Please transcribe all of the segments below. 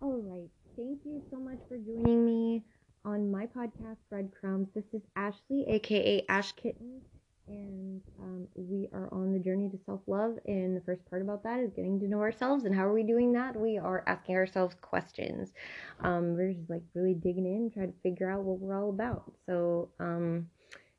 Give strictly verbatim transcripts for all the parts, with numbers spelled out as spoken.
All right. Thank you so much for joining me on my podcast, Breadcrumbs. This is Ashley, aka Ash Kitten, and um, we are on the journey to self-love. And the first part about that is getting to know ourselves. And how are we doing that? We are asking ourselves questions. Um, we're just like really digging in, trying to figure out what we're all about. So um,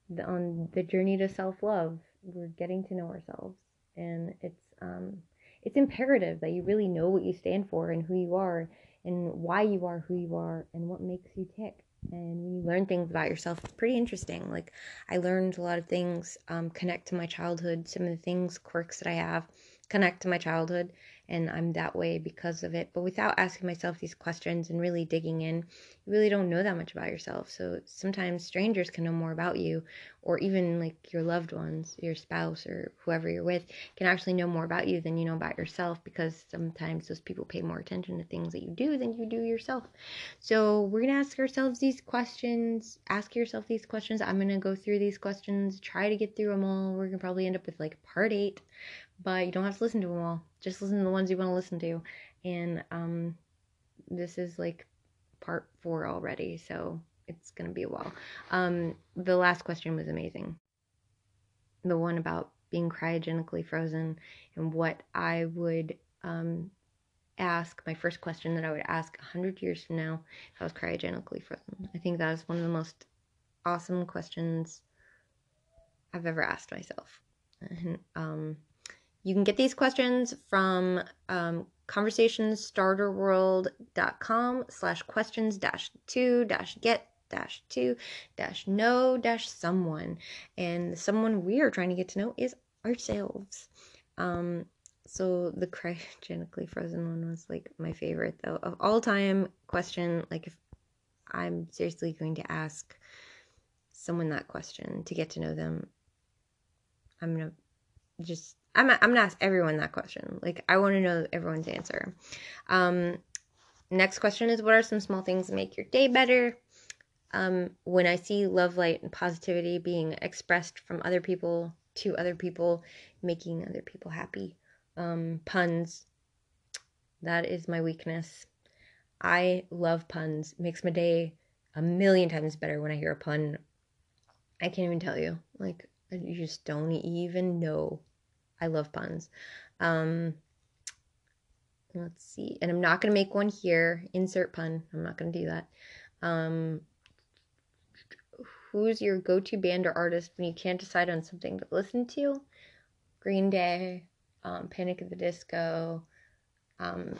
the, on the journey to self-love, we're getting to know ourselves, and it's um, it's imperative that you really know what you stand for and who you are, and why you are who you are, and what makes you tick. And when you learn things about yourself, it's pretty interesting. Like, I learned a lot of things, um, connect to my childhood, some of the things, quirks that I have, connect to my childhood, and I'm that way because of it. But without asking myself these questions and really digging in, you really don't know that much about yourself. So sometimes strangers can know more about you, or even like your loved ones, your spouse, or whoever you're with can actually know more about you than you know about yourself, because sometimes those people pay more attention to things that you do than you do yourself. So we're going to ask ourselves these questions. Ask yourself these questions. I'm going to go through these questions, try to get through them all. We're going to probably end up with like part eight, but you don't have to listen to them all. Just listen to the ones you want to listen to. And um, this is like part four already, so it's going to be a while. Um, the last question was amazing. The one about being cryogenically frozen, and what I would um, ask, my first question that I would ask one hundred years from now if I was cryogenically frozen. I think that was one of the most awesome questions I've ever asked myself. And, um... you can get these questions from um, conversation starter world dot com slash questions dash two dash get dash two dash know dash someone. And the someone we are trying to get to know is ourselves. Um, so the cryogenically frozen one was like my favorite, though, of all time question. Like, if I'm seriously going to ask someone that question to get to know them, I'm going to just... I'm, I'm going to ask everyone that question. Like, I want to know everyone's answer. Um, next question is, what are some small things that make your day better? Um, when I see love, light, and positivity being expressed from other people to other people, making other people happy. Um, puns. That is my weakness. I love puns. Makes my day a million times better when I hear a pun. I can't even tell you. Like, you just don't even know. I love puns. Um, let's see. And I'm not going to make one here. Insert pun. I'm not going to do that. Um, who's your go-to band or artist when you can't decide on something to listen to? Green Day, um, Panic at the Disco. Um,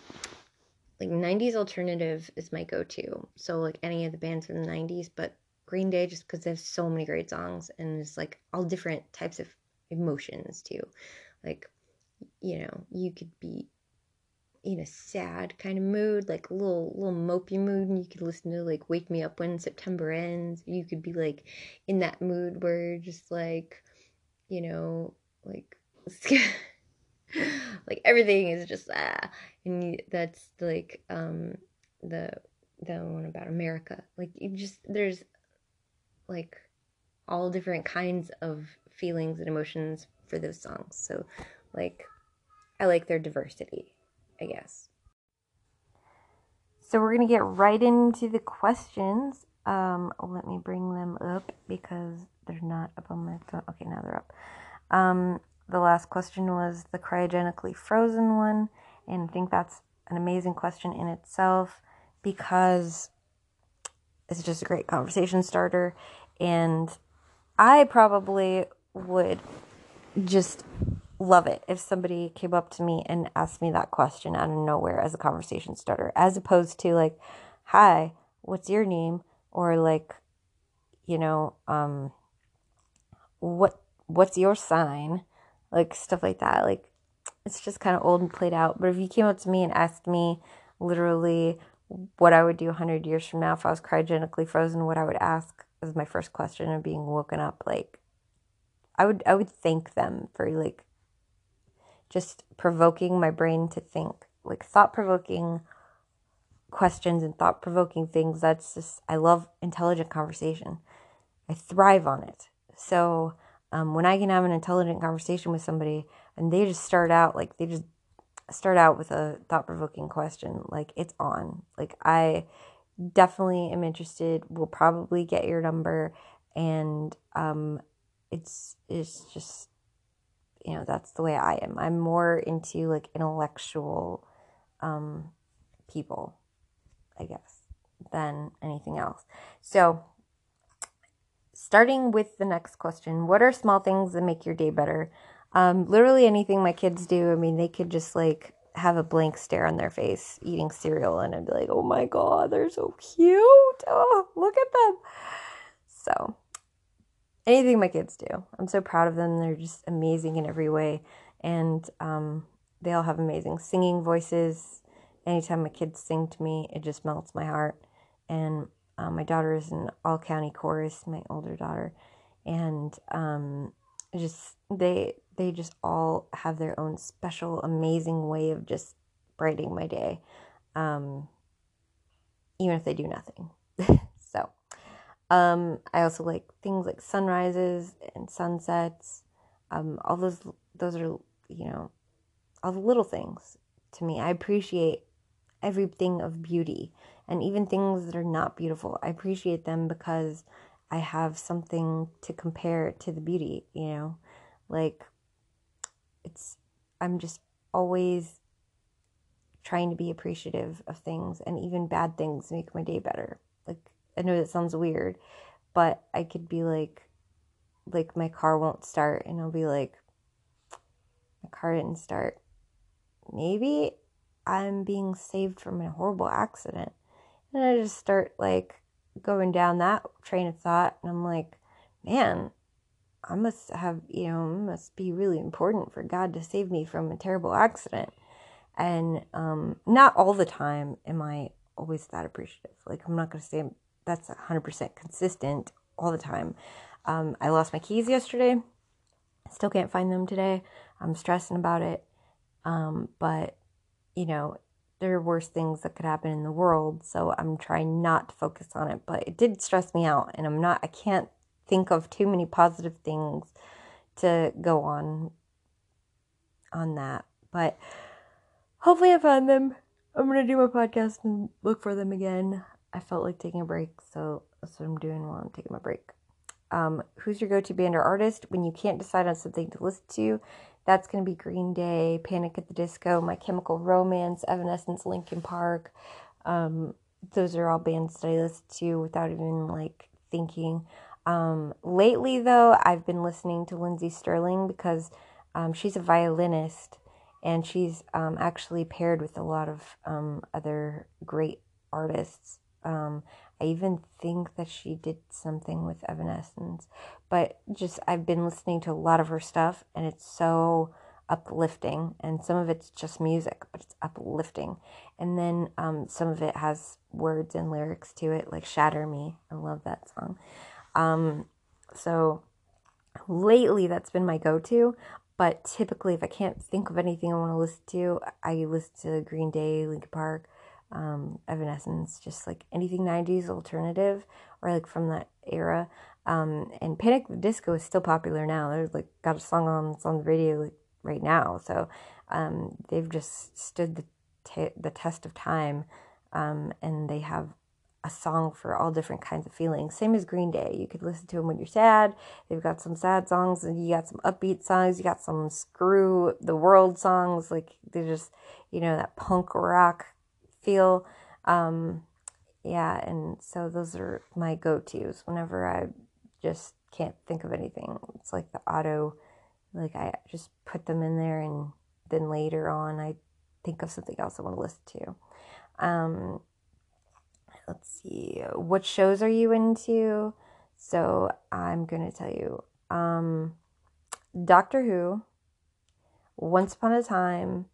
like, nineties alternative is my go-to. So, like, any of the bands from the nineties, but Green Day, just because they have so many great songs, and it's, like, all different types of emotions, too. Like, you know, you could be in a sad kind of mood, like a little, little mopey mood, and you could listen to, like, Wake Me Up When September Ends. You could be, like, in that mood where you're just, like, you know, like, like, everything is just, ah, and you, that's, like, um, the, the one about America. Like, you just, there's, like, all different kinds of feelings and emotions for those songs. So, like, I like their diversity, I guess. So we're gonna get right into the questions. Um, let me bring them up because they're not up on my phone. Okay, now they're up. Um, the last question was the cryogenically frozen one, and I think that's an amazing question in itself because it's just a great conversation starter. And I probably would just love it if somebody came up to me and asked me that question out of nowhere as a conversation starter, as opposed to like, hi, what's your name? Or like, you know, um, what, what's your sign? Like, stuff like that. Like, it's just kind of old and played out. But if you came up to me and asked me literally what I would do one hundred years from now if I was cryogenically frozen, what I would ask as my first question of being woken up, like, I would I would thank them for, like, just provoking my brain to think. Like, thought-provoking questions and thought-provoking things. That's just, I love intelligent conversation. I thrive on it. So um, when I can have an intelligent conversation with somebody and they just start out, like, they just start out with a thought-provoking question, like, it's on. Like, I definitely am interested. We'll probably get your number. And um, it's it's just, you know, that's the way I am. I'm more into, like, intellectual um, people, I guess, than anything else. So, starting with the next question, what are small things that make your day better? Um, literally anything my kids do. I mean, they could just, like, have a blank stare on their face eating cereal, and I'd be like, oh my God, they're so cute. Oh, look at them. So anything my kids do, I'm so proud of them. They're just amazing in every way. And um, they all have amazing singing voices. Anytime my kids sing to me, it just melts my heart. And um, my daughter is in all-county chorus, my older daughter. And um, just they... They just all have their own special, amazing way of just brightening my day, um, even if they do nothing. So, um, I also like things like sunrises and sunsets. Um, all those, those are, you know, all the little things to me. I appreciate everything of beauty, and even things that are not beautiful. I appreciate them because I have something to compare to the beauty, you know, like. It's, I'm just always trying to be appreciative of things, and even bad things make my day better. Like, I know that sounds weird, but I could be like, like my car won't start, and I'll be like, my car didn't start. Maybe I'm being saved from a horrible accident. And I just start like going down that train of thought, and I'm like, man, I must have, you know, must be really important for God to save me from a terrible accident. And um, not all the time am I always that appreciative. Like, I'm not going to say that's one hundred percent consistent all the time. Um, I lost my keys yesterday. Still can't find them today. I'm stressing about it. Um, but, you know, there are worse things that could happen in the world. So I'm trying not to focus on it. But it did stress me out. And I'm not, I can't think of too many positive things to go on on that, but hopefully I found them. I'm gonna do my podcast and look for them again. I felt like taking a break, so that's what I'm doing while I'm taking my break. Um, who's your go-to band or artist when you can't decide on something to listen to? That's gonna be Green Day, Panic at the Disco, My Chemical Romance, Evanescence, Linkin Park. Um, those are all bands that I listen to without even like thinking. Um, lately though, I've been listening to Lindsey Stirling because, um, she's a violinist, and she's, um, actually paired with a lot of, um, other great artists. Um, I even think that she did something with Evanescence, but just, I've been listening to a lot of her stuff, and it's so uplifting, and some of it's just music, but it's uplifting. And then, um, some of it has words and lyrics to it, like Shatter Me. I love that song. Um, so lately that's been my go-to, but typically if I can't think of anything I want to listen to, I listen to Green Day, Linkin Park, um, Evanescence, just like anything nineties alternative or like from that era. Um, and Panic at the Disco is still popular now. They're like got a song on, it's on the radio like, right now. So, um, they've just stood the, t- the test of time. Um, and they have a song for all different kinds of feelings. Same as Green Day. You could listen to them when you're sad. They've got some sad songs, and you got some upbeat songs. You got some screw the world songs. Like, they're just, you know, that punk rock feel. Um, yeah, and so those are my go-tos whenever I just can't think of anything. It's like the auto, like I just put them in there, and then later on I think of something else I want to listen to. Um, Let's see, what shows are you into? So I'm going to tell you, um, Doctor Who, Once Upon a Time,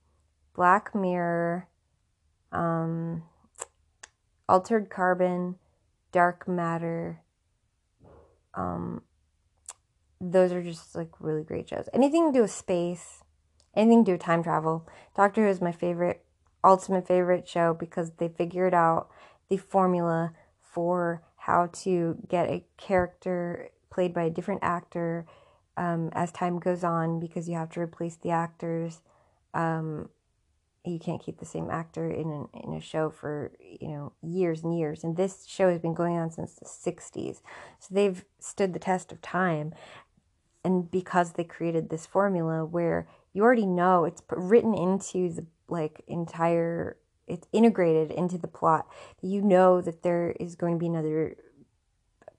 Black Mirror, um, Altered Carbon, Dark Matter. Um, those are just like really great shows. Anything to do with space, anything to do with time travel. Doctor Who is my favorite, ultimate favorite show because they figured out the formula for how to get a character played by a different actor um, as time goes on, because you have to replace the actors um, you can't keep the same actor in an, in a show for, you know, years and years. And this show has been going on since the sixties. So they've stood the test of time. And because they created this formula where you already know it's written into the, like, entire, it's integrated into the plot. You know that there is going to be another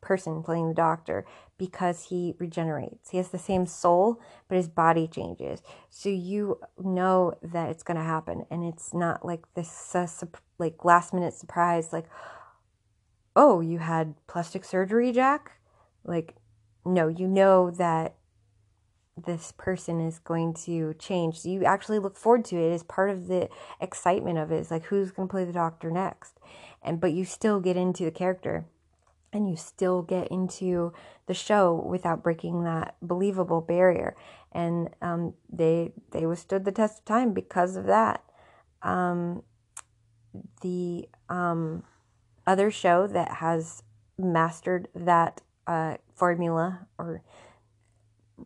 person playing the Doctor because he regenerates. He has the same soul, but his body changes. So you know that it's going to happen, and it's not like this uh, sup- like last minute surprise, like, oh, you had plastic surgery, Jack? Like, no, you know that this person is going to change. So you actually look forward to it. It's part of the excitement of it. It's like, who's going to play the Doctor next? And but you still get into the character. And you still get into the show without breaking that believable barrier. And um, they they withstood the test of time because of that. Um, the um, other show that has mastered that uh, formula, or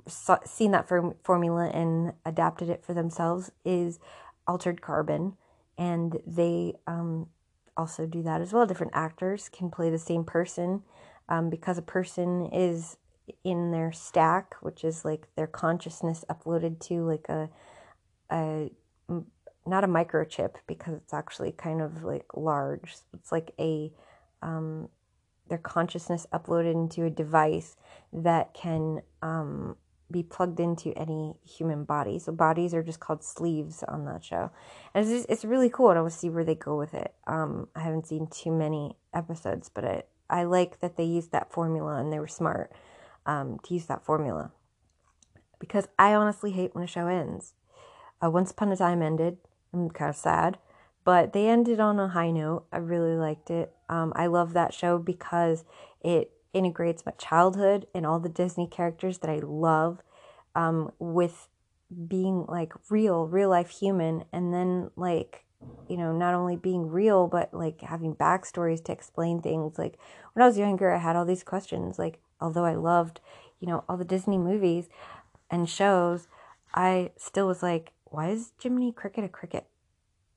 saw, seen that form- formula and adapted it for themselves, is Altered Carbon. And they... Um, also do that as well. Different actors can play the same person um, because a person is in their stack, which is like their consciousness uploaded to like a, a not a microchip, because it's actually kind of like large. It's like a um, their consciousness uploaded into a device that can um, be plugged into any human body. So bodies are just called sleeves on that show. And it's, just, it's really cool, and I want to see where they go with it. Um, I haven't seen too many episodes, but I, I like that they used that formula, and they were smart um, to use that formula. Because I honestly hate when a show ends. Uh, Once Upon a Time ended. I'm kind of sad. But they ended on a high note. I really liked it. Um, I love that show because it integrates my childhood and all the Disney characters that I love um, with being like real, real life human. And then like, you know, not only being real, but like having backstories to explain things. Like when I was younger, I had all these questions. Like, although I loved, you know, all the Disney movies and shows, I still was like, why is Jiminy Cricket a cricket?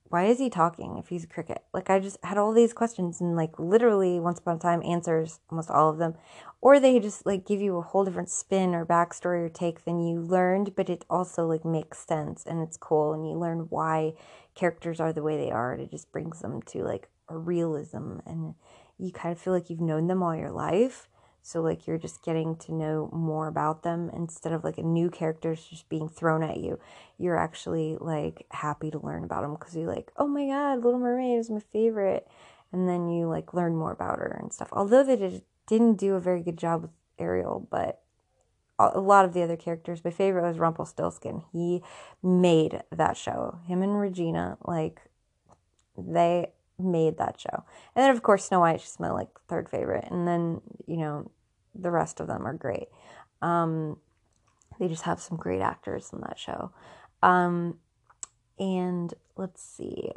Why is he talking if he's a cricket? Like, I just had all these questions, and like literally Once Upon a Time answers almost all of them. Or they just like give you a whole different spin or backstory or take than you learned, but it also like makes sense, and it's cool, and you learn why characters are the way they are, and it just brings them to like a realism, and you kind of feel like you've known them all your life. So like you're just getting to know more about them instead of like a new character's just being thrown at you. You're actually like happy to learn about them because you're like, oh my God, Little Mermaid is my favorite. And then you like learn more about her and stuff. Although they did, didn't do a very good job with Ariel, but a lot of the other characters. My favorite was Rumpelstiltskin. He made that show. Him and Regina, like they... made that show. And then of course Snow White, she's my like third favorite, and then, you know, the rest of them are great. Um they just have some great actors in that show. Um and let's see,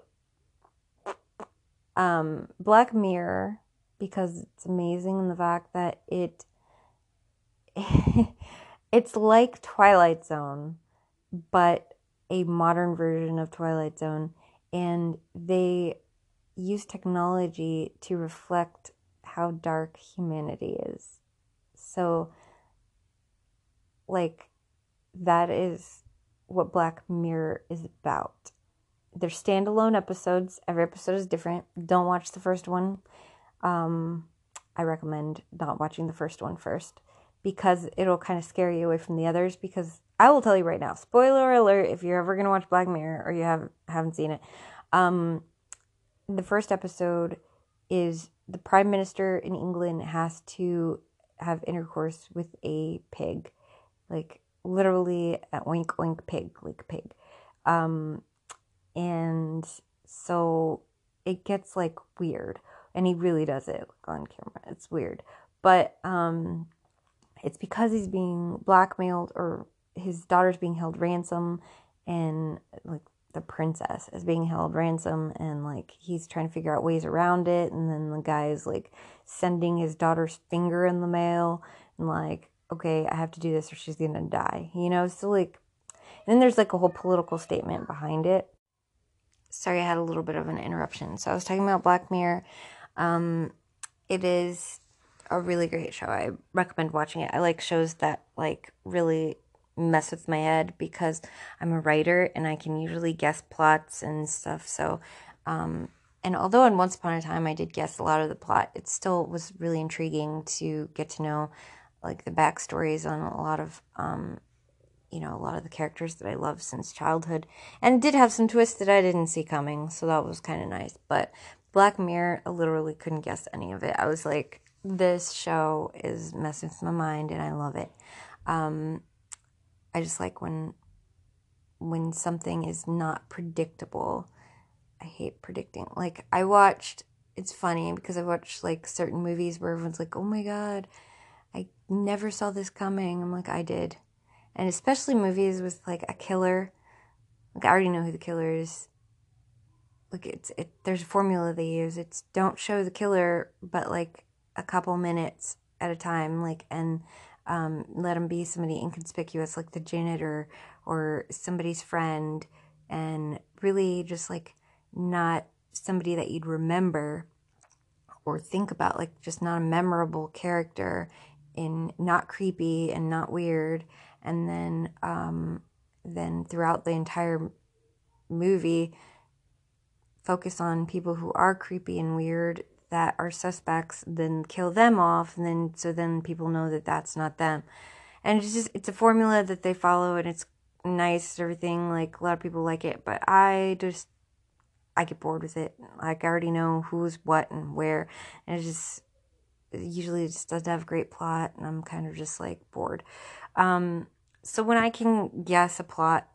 um Black Mirror, because it's amazing in the fact that it it's like Twilight Zone, but a modern version of Twilight Zone, and they use technology to reflect how dark humanity is. So, like, that is what Black Mirror is about. They're standalone episodes. Every episode is different. Don't watch the first one. Um, I recommend not watching the first one first, because it'll kind of scare you away from the others, because I will tell you right now, spoiler alert, if you're ever going to watch Black Mirror or you have, haven't seen it, um... the first episode is the Prime Minister in England has to have intercourse with a pig, like literally a oink oink pig, like a pig. Um, and so it gets like weird, and he really does it like on camera. It's weird, but um, it's because he's being blackmailed, or his daughter's being held ransom, and like the princess is being held ransom, and like he's trying to figure out ways around it. And then the guy is like sending his daughter's finger in the mail, and like, okay, I have to do this or she's gonna die, you know. So like, and then there's like a whole political statement behind it. sorry, I had a little bit of an interruption. So I was talking about Black Mirror. Um, it is a really great show. I recommend watching it. I like shows that like really mess with my head because I'm a writer and I can usually guess plots and stuff. So, um, and although in Once Upon a Time I did guess a lot of the plot, it still was really intriguing to get to know like the backstories on a lot of, um, you know, a lot of the characters that I love since childhood, and did have some twists that I didn't see coming. So that was kind of nice, but Black Mirror, I literally couldn't guess any of it. I was like, this show is messing with my mind and I love it. Um, I just like when, when something is not predictable. I hate predicting. Like I watched, it's funny because I watched like certain movies where everyone's like, oh my God, I never saw this coming. I'm like, I did. And especially movies with like a killer. Like I already know who the killer is. Like it's, it, there's a formula they use. It's don't show the killer, but like a couple minutes at a time, like, and, um, let him be somebody inconspicuous, like the janitor or somebody's friend, and really just like not somebody that you'd remember or think about, like just not a memorable character, in not creepy and not weird. And then, um, then throughout the entire movie, focus on people who are creepy and weird that are suspects, then kill them off, and then so then people know that that's not them. And it's just, it's a formula that they follow, and it's nice and everything. Like a lot of people like it, but I just, I get bored with it. Like I already know who's what and where, and it just, it usually just doesn't have a great plot, and I'm kind of just like bored. Um, so when I can guess a plot,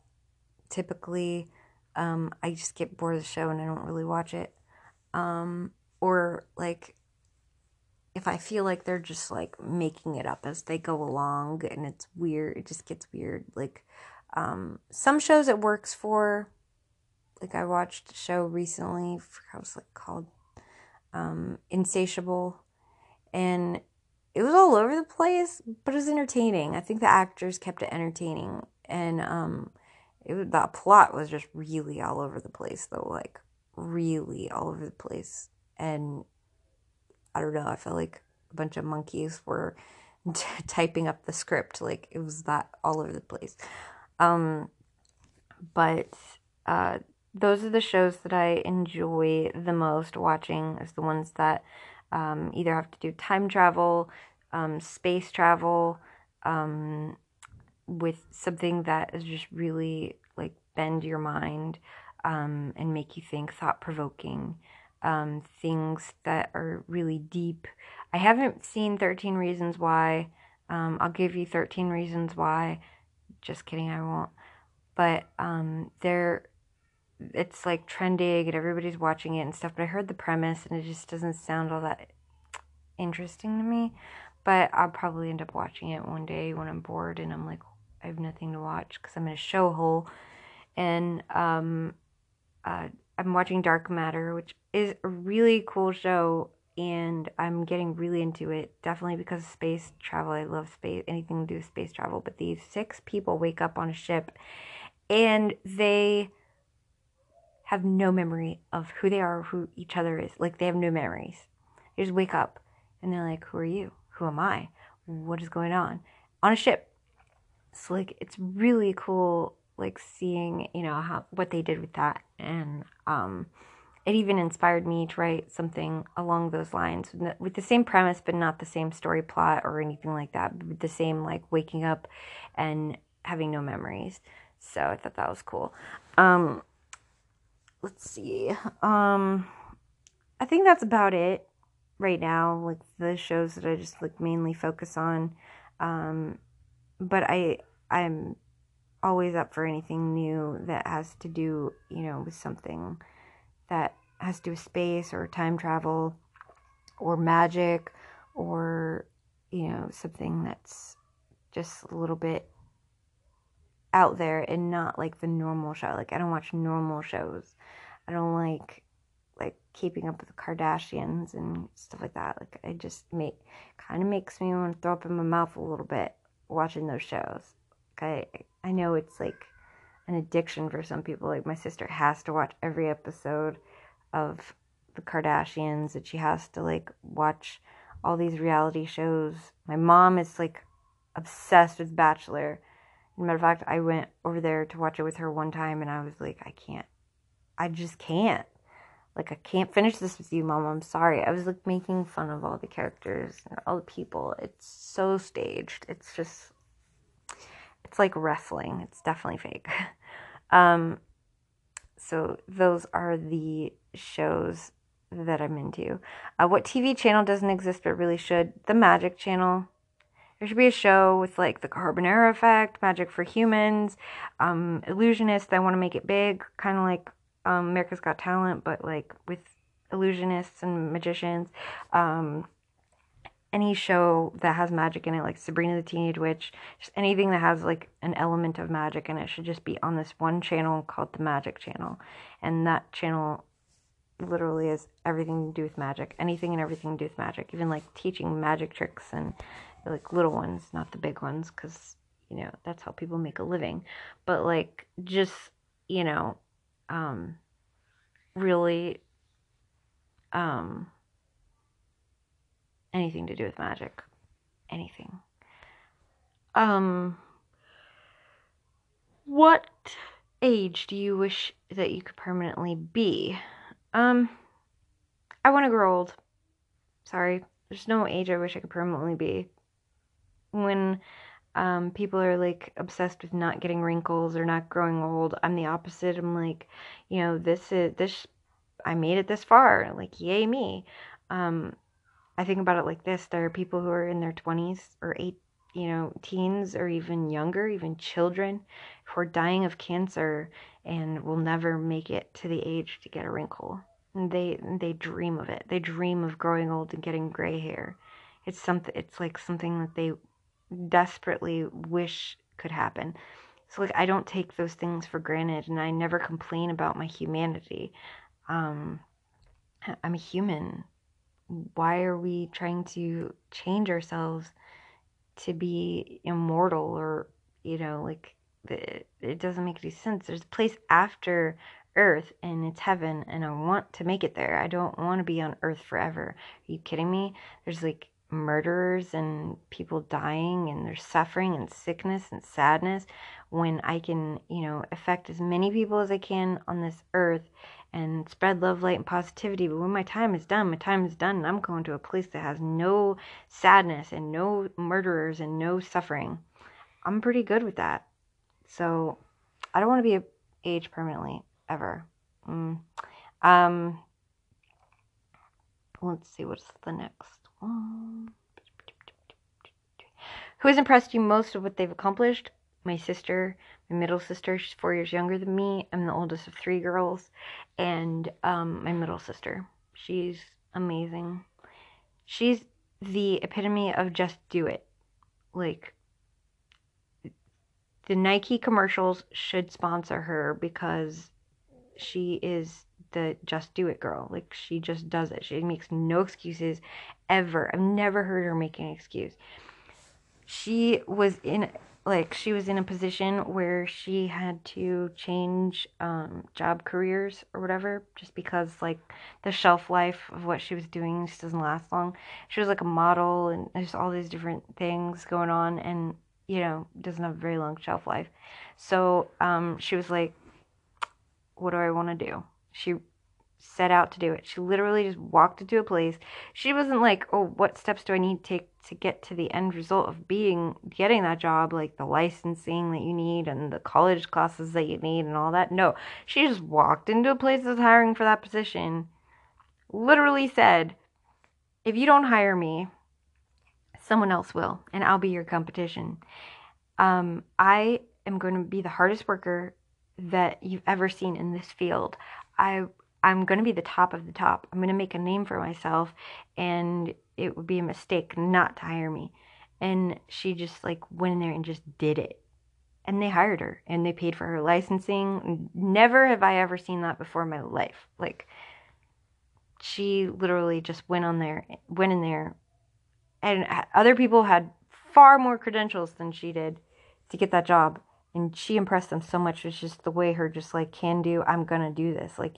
typically, um, I just get bored of the show and I don't really watch it. Um, or like, if I feel like they're just like making it up as they go along and it's weird, it just gets weird. Like, um, some shows it works for, like I watched a show recently, I forgot what it was like called, um, Insatiable, and it was all over the place, but it was entertaining. I think the actors kept it entertaining, and, um, It, the plot was just really all over the place, though, like, really all over the place, and I don't know, I felt like a bunch of monkeys were t- typing up the script, like, it was that all over the place, um, but, uh, those are the shows that I enjoy the most watching, is the ones that, um, either have to do time travel, um, space travel, um, with something that is just really like bend your mind, um, and make you think, thought provoking, um, things that are really deep. I haven't seen thirteen Reasons Why. Um, I'll give you thirteen Reasons Why. Just kidding. I won't. But, um, they're, it's like trending and everybody's watching it and stuff, but I heard the premise and it just doesn't sound all that interesting to me, but I'll probably end up watching it one day when I'm bored and I'm like, I have nothing to watch because I'm in a show hole. And um, uh, I'm watching Dark Matter, which is a really cool show, and I'm getting really into it, definitely because of space travel. I love space, anything to do with space travel. But these six people wake up on a ship, and they have no memory of who they are or who each other is. Like, they have no memories. They just wake up, and they're like, who are you? Who am I? What is going on? On a ship. So, like, it's really cool, like, seeing, you know, how what they did with that. And um, it even inspired me to write something along those lines with the same premise, but not the same story plot or anything like that. But the same, like, waking up and having no memories. So I thought that was cool. Um, let's see. Um, I think that's about it right now. Like, the shows that I just, like, mainly focus on. Um... But I, I'm always up for anything new that has to do, you know, with something that has to do with space or time travel or magic or, you know, something that's just a little bit out there and not like the normal show. Like, I don't watch normal shows. I don't like, like, Keeping Up with the Kardashians and stuff like that. Like, I just make, kind of makes me want to throw up in my mouth a little bit watching those shows. Okay, I know it's like an addiction for some people. Like, my sister has to watch every episode of the Kardashians, and she has to, like, watch all these reality shows. My mom is, like, obsessed with Bachelor. As a matter of fact, I went over there to watch it with her one time, and I was like, I can't. I just can't. Like, I can't finish this with you, Mom. I'm sorry. I was, like, making fun of all the characters and all the people. It's so staged. It's just... It's like wrestling. It's definitely fake. um, so those are the shows that I'm into. Uh, what T V channel doesn't exist but really should? The Magic Channel. There should be a show with, like, the Carbonara Effect, Magic for Humans, um, Illusionists. I want to make it big, kind of like um, America's Got Talent, but, like, with illusionists and magicians. Um, any show that has magic in it, like Sabrina the Teenage Witch, just anything that has, like, an element of magic in it should just be on this one channel called the Magic Channel. And that channel literally has everything to do with magic, anything and everything to do with magic, even, like, teaching magic tricks and, like, little ones, not the big ones, because, you know, that's how people make a living. But, like, just, you know, um, really, um, anything to do with magic. Anything. Um, what age do you wish that you could permanently be? Um, I want to grow old. Sorry. There's no age I wish I could permanently be. When um, people are, like, obsessed with not getting wrinkles or not growing old, I'm the opposite. I'm like, you know, this is, this, I made it this far. Like, yay me. Um, I think about it like this. There are people who are in their twenties or eight, you know, teens or even younger, even children who are dying of cancer and will never make it to the age to get a wrinkle. And they they dream of it. They dream of growing old and getting gray hair. It's something. It's like something that they desperately wish could happen. So, like, I don't take those things for granted, and I never complain about my humanity. Um, I'm a human. Why are we trying to change ourselves to be immortal or, you know, like, it, it doesn't make any sense. There's a place after Earth, and it's heaven, and I want to make it there. I don't want to be on Earth forever. Are you kidding me? There's, like, murderers and people dying, and there's suffering and sickness and sadness when I can, you know, affect as many people as I can on this Earth and spread love, light, and positivity. But when my time is done, my time is done, and I'm going to a place that has no sadness and no murderers and no suffering. I'm pretty good with that. So I don't want to be aged permanently, ever. Mm. Um, let's see, what's the next one? Who has impressed you most of what they've accomplished? My sister, my middle sister, she's four years younger than me. I'm the oldest of three girls. And um, my middle sister, she's amazing. She's the epitome of just do it. Like, the Nike commercials should sponsor her because she is the just do it girl. Like, she just does it. She makes no excuses ever. I've never heard her make an excuse. She was in... Like, she was in a position where she had to change um, job careers or whatever, just because, like, the shelf life of what she was doing just doesn't last long. She was, like, a model, and there's all these different things going on, and, you know, doesn't have a very long shelf life. So um, she was like, what do I want to do? She set out to do it. She literally just walked into a place. She wasn't like, oh, what steps do I need to take to get to the end result of being getting that job, like the licensing that you need and the college classes that you need and all that. No, she just walked into a place that's hiring for that position, literally said, if you don't hire me, someone else will, and I'll be your competition. Um, I am going to be the hardest worker that you've ever seen in this field. I I'm going to be the top of the top. I'm going to make a name for myself, and it would be a mistake not to hire me. And she just, like, went in there and just did it. And they hired her, and they paid for her licensing. Never have I ever seen that before in my life. Like, she literally just went on there, went in there. And other people had far more credentials than she did to get that job. And she impressed them so much. It's just the way her just like can do. I'm going to do this. Like,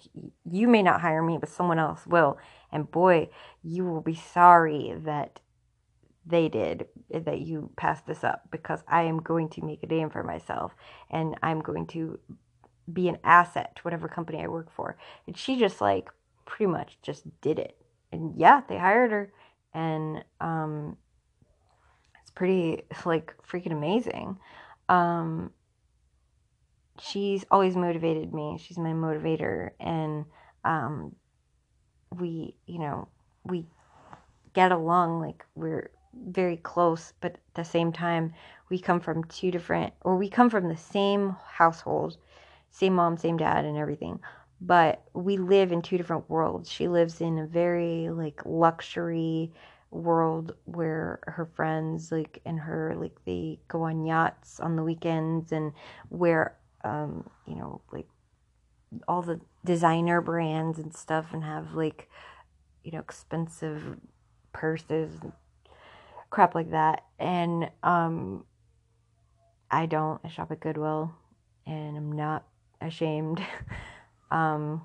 you may not hire me, but someone else will. And boy, you will be sorry that they did, that you passed this up, because I am going to make a name for myself. And I'm going to be an asset to whatever company I work for. And she just like pretty much just did it. And yeah, they hired her. And um, it's pretty like freaking amazing. Um, she's always motivated me. She's my motivator. And, um, we, you know, we get along, like we're very close, but at the same time, we come from two different, or we come from the same household, same mom, same dad and everything, but we live in two different worlds. She lives in a very like luxury world where her friends like and her like they go on yachts on the weekends, and where um you know like all the designer brands and stuff, and have like you know expensive purses and crap like that. And um I don't I shop at Goodwill, and I'm not ashamed. um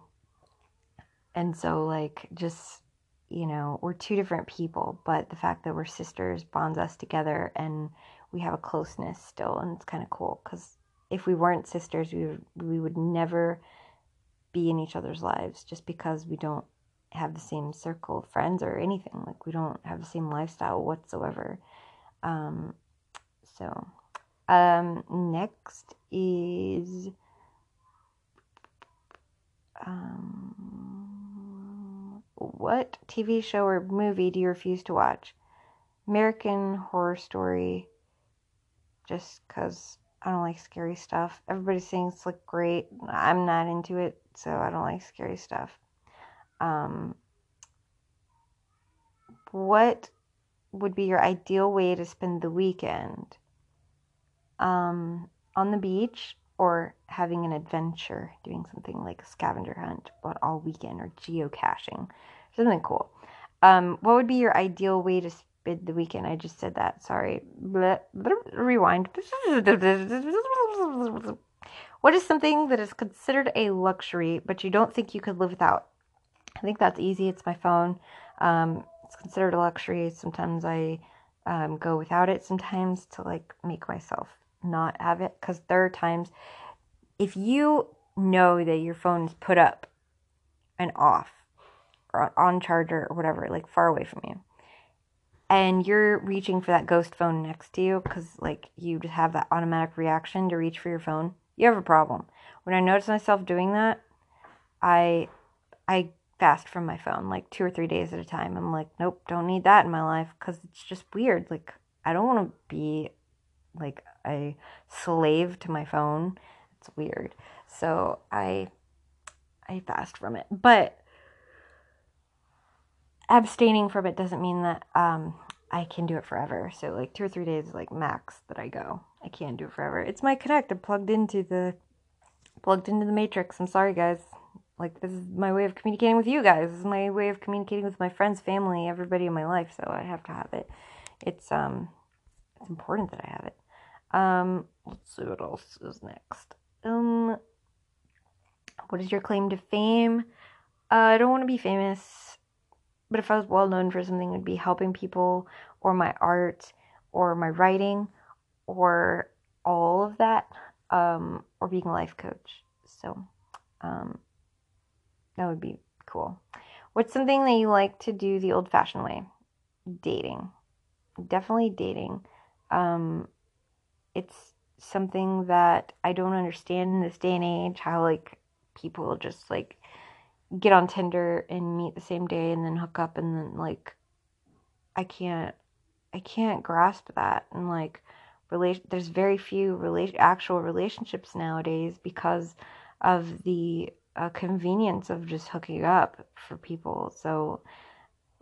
and so like just you know, we're two different people, but the fact that we're sisters bonds us together, and we have a closeness still, and it's kind of cool, because if we weren't sisters, we would, we would never be in each other's lives, just because we don't have the same circle of friends or anything, like we don't have the same lifestyle whatsoever. Um, so, um, next is, um, what T V show or movie do you refuse to watch? American Horror Story. Just because I don't like scary stuff. Everybody's saying it's like great. I'm not into it, so I don't like scary stuff. Um, what would be your ideal way to spend the weekend? Um, on the beach, or having an adventure, doing something like a scavenger hunt, but all weekend, or geocaching, something cool. Um, what would be your ideal way to spend the weekend? I just said that, sorry. Bleh, bleh, rewind. What is something that is considered a luxury, but you don't think you could live without? I think that's easy, it's my phone. Um, it's considered a luxury. Sometimes I um, go without it, sometimes to like make myself not have it, because there are times if you know that your phone is put up and off or on charger or whatever, like far away from you, and you're reaching for that ghost phone next to you because like you just have that automatic reaction to reach for your phone, you have a problem. When I notice myself doing that, I I fast from my phone like two or three days at a time. I'm like, nope, don't need that in my life, because it's just weird. Like, I don't want to be like a slave to my phone. It's weird. So I I fast from it. But abstaining from it doesn't mean that um I can do it forever. So like two or three days is like max that I go. I can't do it forever. It's my Kinect. I'm plugged into the plugged into the matrix. I'm sorry guys. Like, this is my way of communicating with you guys. This is my way of communicating with my friends, family, everybody in my life, so I have to have it. It's um it's important that I have it. Um, let's see what else is next. Um, what is your claim to fame? Uh, I don't want to be famous, but if I was well known for something, it would be helping people, or my art, or my writing, or all of that, um, or being a life coach. So, um, that would be cool. What's something that you like to do the old-fashioned way? Dating. Definitely dating. Um, it's something that I don't understand in this day and age, how like people just like get on Tinder and meet the same day and then hook up, and then like I can't I can't grasp that. And like relation there's very few relation actual relationships nowadays because of the uh, convenience of just hooking up for people. So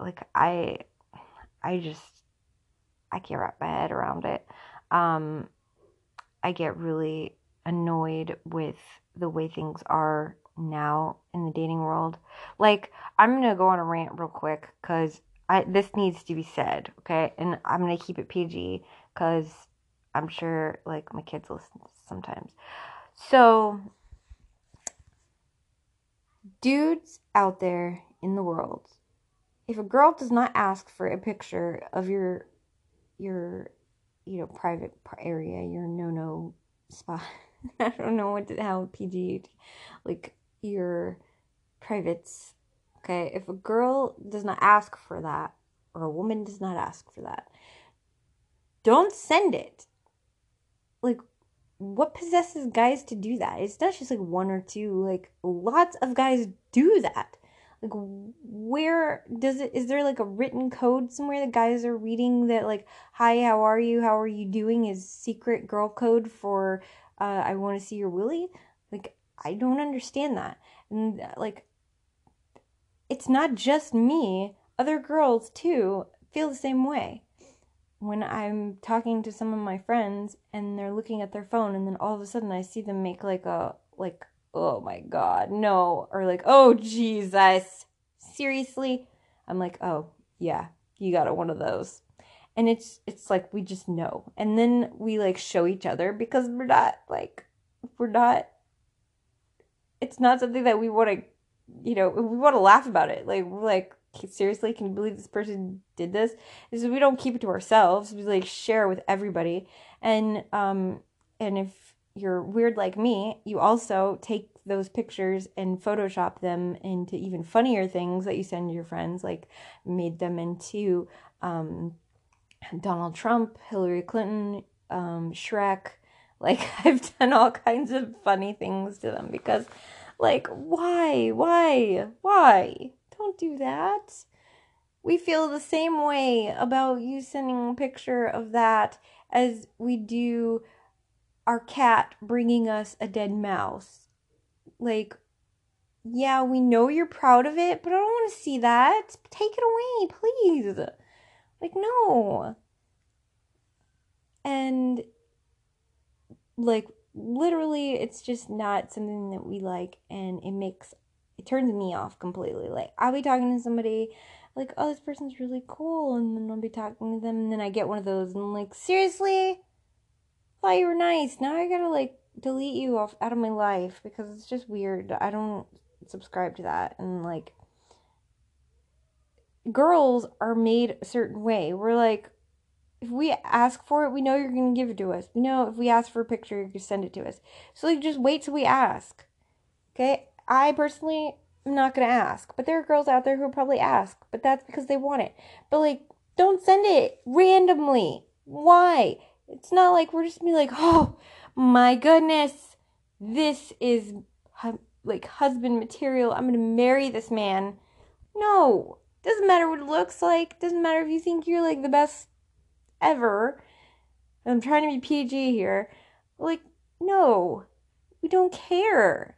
like I I just I can't wrap my head around it. Um, I get really annoyed with the way things are now in the dating world. Like, I'm going to go on a rant real quick because I this needs to be said, okay? And I'm going to keep it P G because I'm sure, like, my kids listen to this sometimes. So, dudes out there in the world, if a girl does not ask for a picture of your, your, you know, private area, your no-no spot, I don't know what to, how P G, like, your privates, okay? If a girl does not ask for that, or a woman does not ask for that, don't send it. Like, what possesses guys to do that? It's not just, like, one or two. Like, lots of guys do that. Like, where does it, is there, like, a written code somewhere that guys are reading that, like, hi, how are you, how are you doing is secret girl code for, uh, I want to see your willy? Like, I don't understand that. And, like, it's not just me. Other girls, too, feel the same way. When I'm talking to some of my friends and they're looking at their phone and then all of a sudden I see them make like a, like, oh my God, no. Or like, oh Jesus, seriously? I'm like, oh yeah, you got one of those. And it's, it's like, we just know. And then we like show each other because we're not like, we're not, it's not something that we want to, you know, we want to laugh about it. Like, we're like, seriously, can you believe this person did this? Is we don't keep it to ourselves. We like share with everybody. And um and if you're weird like me, you also take those pictures and Photoshop them into even funnier things that you send your friends, like made them into um Donald Trump, Hillary Clinton, um Shrek. Like, I've done all kinds of funny things to them because like why why why don't do that. We feel the same way about you sending a picture of that as we do our cat bringing us a dead mouse. Like, yeah, we know you're proud of it, but I don't want to see that. Take it away, please. Like, no. And, like, literally, it's just not something that we like, and it makes It turns me off completely. Like, I'll be talking to somebody, like, oh, this person's really cool, and then I'll be talking to them, and then I get one of those, and I'm like, seriously? Thought you were nice. Now I gotta, like, delete you off out of my life, because it's just weird. I don't subscribe to that, and, like, girls are made a certain way. We're like, if we ask for it, we know you're gonna give it to us. We know if we ask for a picture, you're gonna send it to us. So, like, just wait till we ask, okay? I personally am not going to ask, but there are girls out there who probably ask, but that's because they want it. But, like, don't send it randomly. Why? It's not like we're just going to be like, oh, my goodness, this is, hu- like, husband material. I'm going to marry this man. No. Doesn't matter what it looks like. Doesn't matter if you think you're, like, the best ever. I'm trying to be P G here. Like, no. We don't care.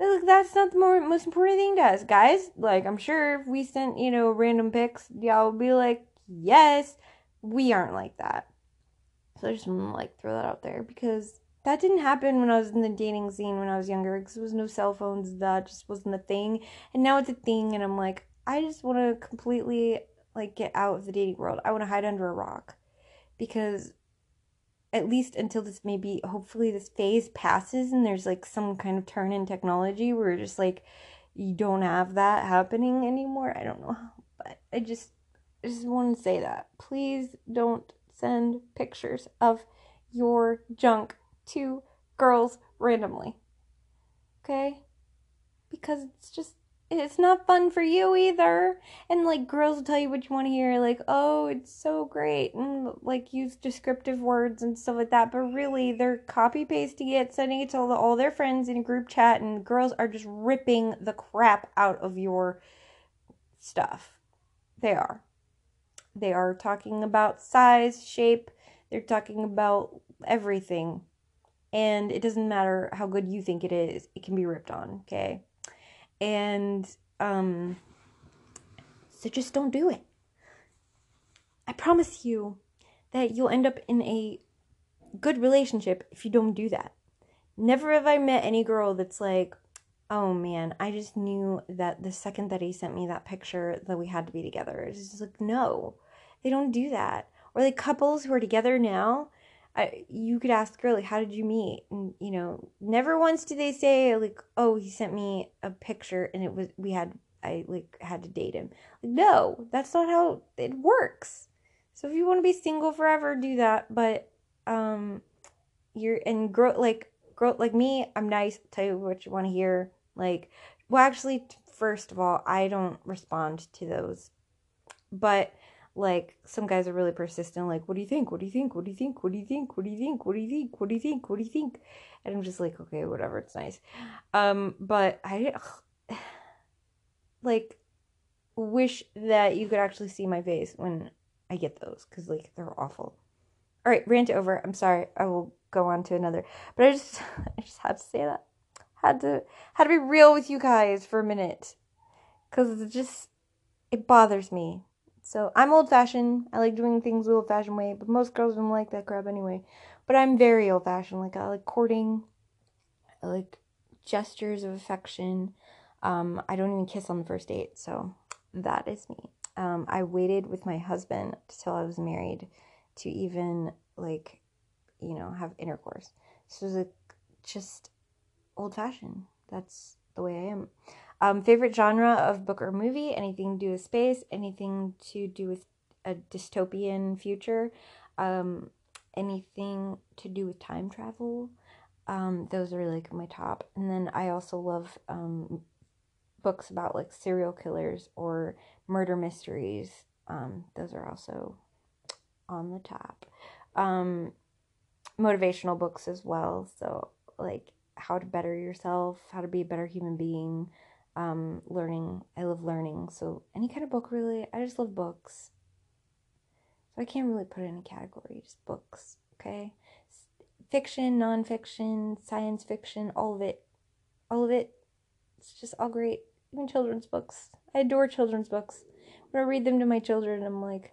Like, that's not the more, most important thing to us, guys. Like, I'm sure if we sent, you know, random pics, y'all would be like, yes, we aren't like that. So I just want to, like, throw that out there because that didn't happen when I was in the dating scene when I was younger because there was no cell phones. That just wasn't a thing. And now it's a thing, and I'm like, I just want to completely, like, get out of the dating world. I want to hide under a rock because at least until this maybe, hopefully this phase passes and there's like some kind of turn in technology where just like you don't have that happening anymore. I don't know, but I just, I just want to say that. Please don't send pictures of your junk to girls randomly, okay? Because it's just, it's not fun for you either. And, like, girls will tell you what you want to hear. Like, oh, it's so great. And, like, use descriptive words and stuff like that. But really, they're copy-pasting it, sending it to all their friends in a group chat. And girls are just ripping the crap out of your stuff. They are. They are talking about size, shape. They're talking about everything. And it doesn't matter how good you think it is. It can be ripped on, okay? And, um, so just don't do it. I promise you that you'll end up in a good relationship if you don't do that. Never have I met any girl that's like, oh man, I just knew that the second that he sent me that picture that we had to be together. It's just like, no, they don't do that. Or like couples who are together now, I, you could ask the girl, like, how did you meet? And, you know, never once did they say, like, oh, he sent me a picture and it was, we had, I, like, had to date him. Like, no, that's not how it works. So if you want to be single forever, do that. But, um, you're, and grow, like, grow, like me, I'm nice, I'll tell you what you want to hear. Like, well, actually, first of all, I don't respond to those. But, like, some guys are really persistent, like, what do you think? What do you think? What do you think? What do you think? What do you think? What do you think? What do you think? What do you think? And I'm just like, okay, whatever, it's nice. Um, but I, ugh, like, wish that you could actually see my face when I get those, because, like, they're awful. All right, rant over. I'm sorry. I will go on to another. But I just, I just had to say that. Had to, had to be real with you guys for a minute, because it just, it bothers me. So, I'm old-fashioned. I like doing things the old-fashioned way, but most girls don't like that crap anyway. But I'm very old-fashioned. Like, I like courting. I like gestures of affection. Um, I don't even kiss on the first date, so that is me. Um, I waited with my husband until I was married to even, like, you know, have intercourse. So, it's like, just old-fashioned. That's the way I am. Um, favorite genre of book or movie, anything to do with space, anything to do with a dystopian future, um, anything to do with time travel. Um, those are, like, my top. And then I also love um, books about, like, serial killers or murder mysteries. Um, those are also on the top. Um, motivational books as well. So, like, how to better yourself, how to be a better human being. Um, learning. I love learning. So any kind of book, really. I just love books. So I can't really put it in a category. Just books. Okay. Fiction, nonfiction, science fiction, all of it. All of it. It's just all great. Even children's books. I adore children's books. When I read them to my children, I'm like,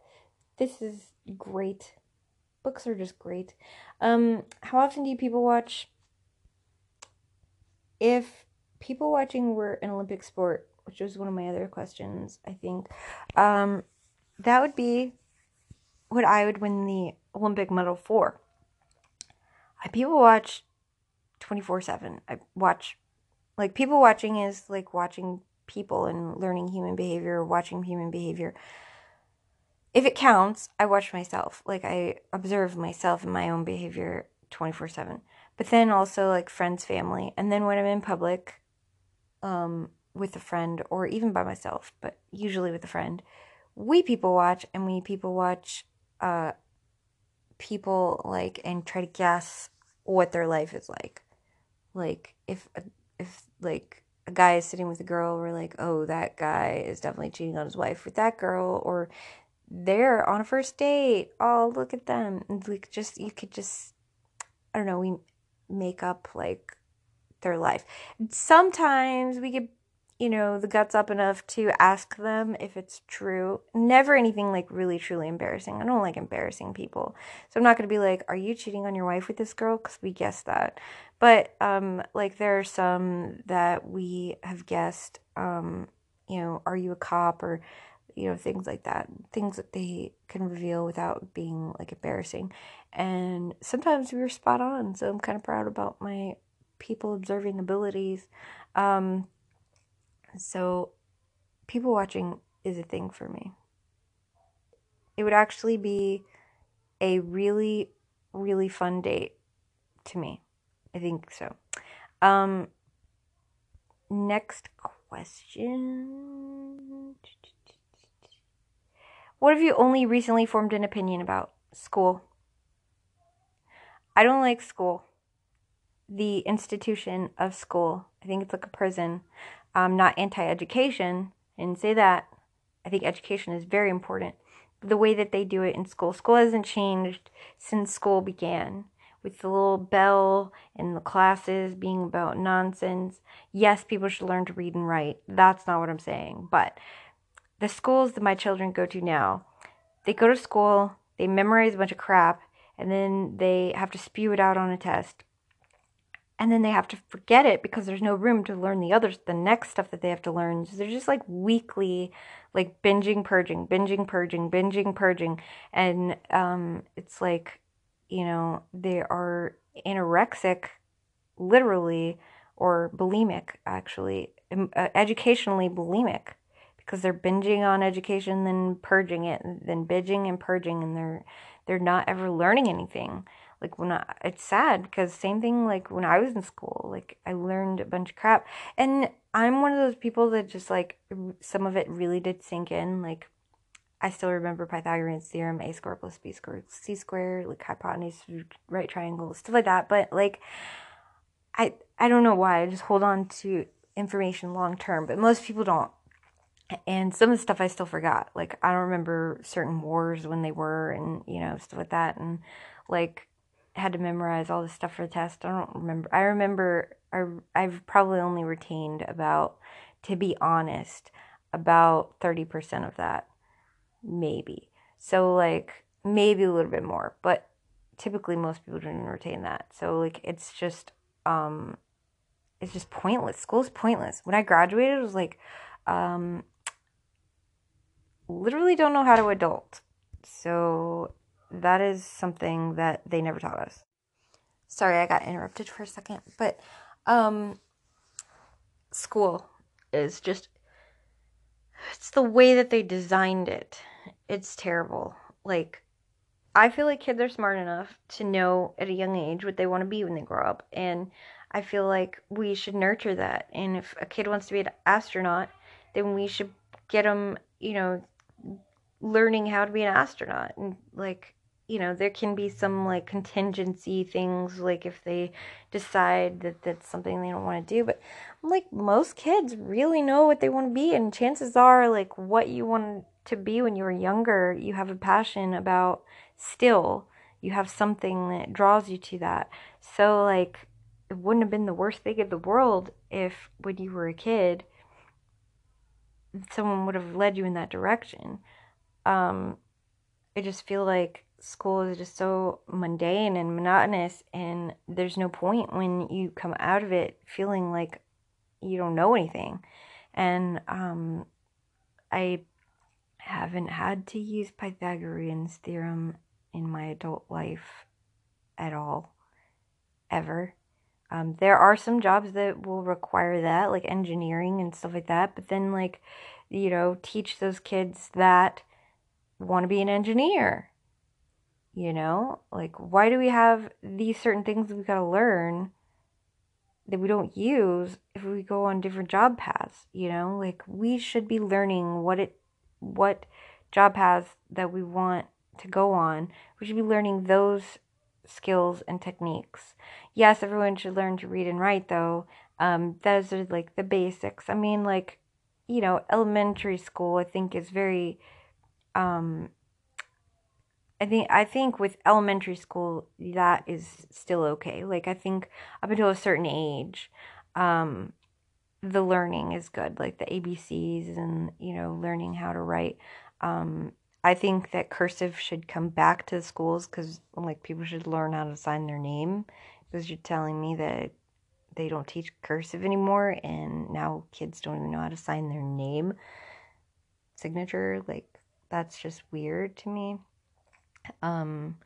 this is great. Books are just great. Um, how often do people watch? If people watching were an Olympic sport, which was one of my other questions, I think, um, that would be what I would win the Olympic medal for. I, people watch twenty-four seven. I watch, like, people watching is, like, watching people and learning human behavior, watching human behavior. If it counts, I watch myself. Like, I observe myself and my own behavior twenty-four seven. But then also, like, friends, family. And then when I'm in public, um, with a friend or even by myself, but usually with a friend, we people watch, and we people watch, uh, people, like, and try to guess what their life is like. Like, if, if, like, a guy is sitting with a girl, we're like, oh, that guy is definitely cheating on his wife with that girl, or they're on a first date, oh, look at them. And, like, just, you could just, I don't know, we make up, like, their life. Sometimes we get, you know, the guts up enough to ask them if it's true. Never anything, like, really truly embarrassing. I don't like embarrassing people, so I'm not gonna be like, are you cheating on your wife with this girl? Because we guessed that. But um like, there are some that we have guessed, um you know, are you a cop, or, you know, things like that, things that they can reveal without being, like, embarrassing. And sometimes we were spot on, so I'm kind of proud about my people observing abilities. Um, so people watching is a thing for me. It would actually be a really, really fun date to me. I think so. Um, next question. What have you only recently formed an opinion about? School. I don't like school. The institution of school. I think it's like a prison. I'm not anti-education. I didn't say that. I think education is very important. The way that they do it in school. School hasn't changed since school began. With the little bell and the classes being about nonsense. Yes, people should learn to read and write. That's not what I'm saying. But the schools that my children go to now, they go to school, they memorize a bunch of crap, and then they have to spew it out on a test. And then they have to forget it because there's no room to learn the other, the next stuff that they have to learn. So they're just, like, weekly, like, binging, purging, binging, purging, binging, purging. And um, it's like, you know, they are anorexic, literally, or bulimic, actually, uh, educationally bulimic, because they're binging on education, then purging it, and then binging and purging, and they're they're not ever learning anything. Like, when I, it's sad, because same thing, like, when I was in school, like, I learned a bunch of crap, and I'm one of those people that just, like, some of it really did sink in. Like, I still remember Pythagorean's theorem, a squared plus b squared c squared, like, hypotenuse, right triangle, stuff like that, but, like, I, I don't know why, I just hold on to information long term, but most people don't. And some of the stuff I still forgot. Like, I don't remember certain wars when they were, and, you know, stuff like that, and, like, had to memorize all this stuff for the test. I don't remember. I remember I, I've probably only retained about, to be honest, about thirty percent of that, maybe. So, like, maybe a little bit more, but typically most people don't retain that. So, like, it's just, um, it's just pointless. School's pointless. When I graduated, it was like, um, literally don't know how to adult. So, that is something that they never taught us. Sorry, I got interrupted for a second. But um, school is just, it's the way that they designed it. It's terrible. Like, I feel like kids are smart enough to know at a young age what they want to be when they grow up. And I feel like we should nurture that. And if a kid wants to be an astronaut, then we should get them, you know, learning how to be an astronaut. And, like, you know, there can be some, like, contingency things, like, if they decide that that's something they don't want to do, but, like, most kids really know what they want to be, and chances are, like, what you want to be when you were younger, you have a passion about still. You have something that draws you to that. So, like, it wouldn't have been the worst thing in the world if, when you were a kid, someone would have led you in that direction. Um, I just feel like school is just so mundane and monotonous, and there's no point when you come out of it feeling like you don't know anything. And um, I haven't had to use Pythagorean's theorem in my adult life at all, ever. Um, there are some jobs that will require that, like engineering and stuff like that, but then, like, you know, teach those kids that want to be an engineer. You know, like, why do we have these certain things that we got to learn that we don't use if we go on different job paths? You know, like, we should be learning what it what job paths that we want to go on. We should be learning those skills and techniques. Yes, everyone should learn to read and write, though. Um those are, like, the basics. I mean, like, you know, elementary school, I think, is very Um, I think I think with elementary school, that is still okay. Like, I think up until a certain age, um, the learning is good, like the A B Cs and, you know, learning how to write. Um, I think that cursive should come back to the schools, because, like, people should learn how to sign their name, because you're telling me that they don't teach cursive anymore, and now kids don't even know how to sign their name, signature, like. That's just weird to me. Um,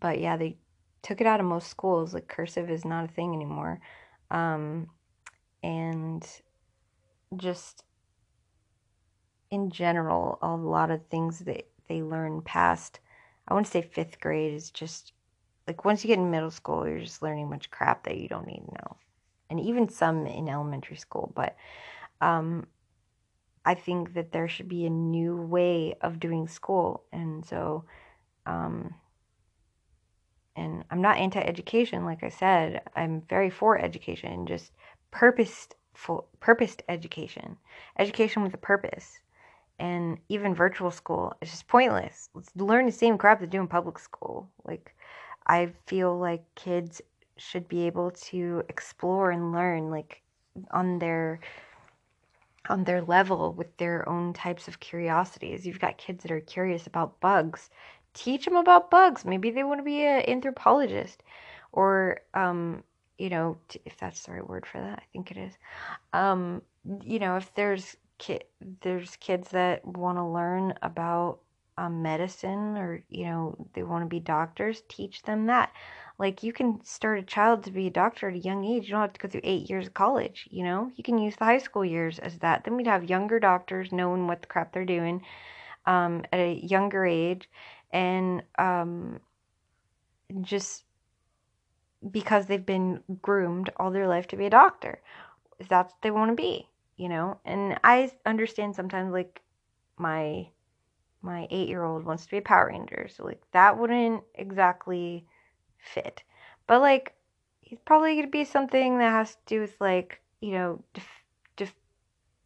but yeah, they took it out of most schools. Like, cursive is not a thing anymore. Um, and just in general, a lot of things that they learn past, I wouldn't say fifth grade, is just, like, once you get in middle school, you're just learning a bunch of crap that you don't need to know. And even some in elementary school, but um I think that there should be a new way of doing school. And so, um, and I'm not anti-education, like I said. I'm very for education, just purposeful, purposed education. Education with a purpose. And even virtual school is just pointless. Let's learn the same crap they do in public school. Like, I feel like kids should be able to explore and learn, like, on their... on their level with their own types of curiosities. You've got kids that are curious about bugs. Teach them about bugs. Maybe they want to be an anthropologist, or, um, you know, if that's the right word for that, I think it is. Um, you know, if there's ki- there's kids that want to learn about um, medicine, or, you know, they want to be doctors, teach them that. Like, you can start a child to be a doctor at a young age. You don't have to go through eight years of college, you know? You can use the high school years as that. Then we'd have younger doctors knowing what the crap they're doing um, at a younger age. And um, just because they've been groomed all their life to be a doctor, that's what they want to be, you know? And I understand sometimes, like, my my eight-year-old wants to be a Power Ranger. So, like, that wouldn't exactly fit, but like he's probably gonna be something that has to do with, like, you know, def- def-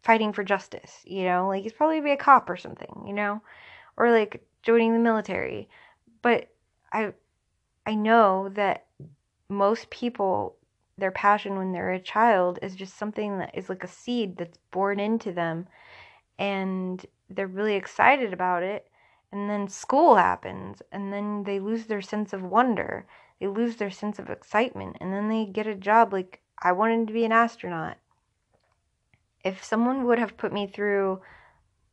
fighting for justice, you know, like he's probably gonna be a cop or something, you know, or like joining the military. But I I know that most people, their passion when they're a child is just something that is like a seed that's born into them, and they're really excited about it. And then school happens, and then they lose their sense of wonder. They lose their sense of excitement, and then they get a job. Like, I wanted to be an astronaut. If someone would have put me through,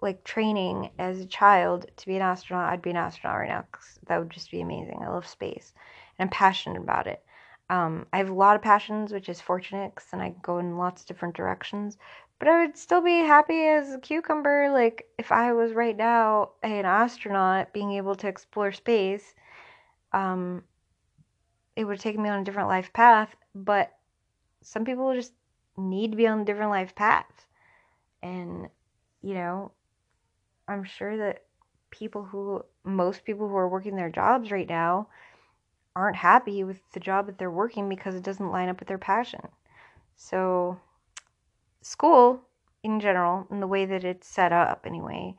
like, training as a child to be an astronaut, I'd be an astronaut right now, because that would just be amazing. I love space, and I'm passionate about it. Um, I have a lot of passions, which is fortunate, because then I go in lots of different directions. But I would still be happy as a cucumber, like, if I was right now an astronaut being able to explore space. Um, it would take me on a different life path, but some people just need to be on different life paths. And, you know, I'm sure that people who, most people who are working their jobs right now aren't happy with the job that they're working because it doesn't line up with their passion. So school, in general, and the way that it's set up anyway,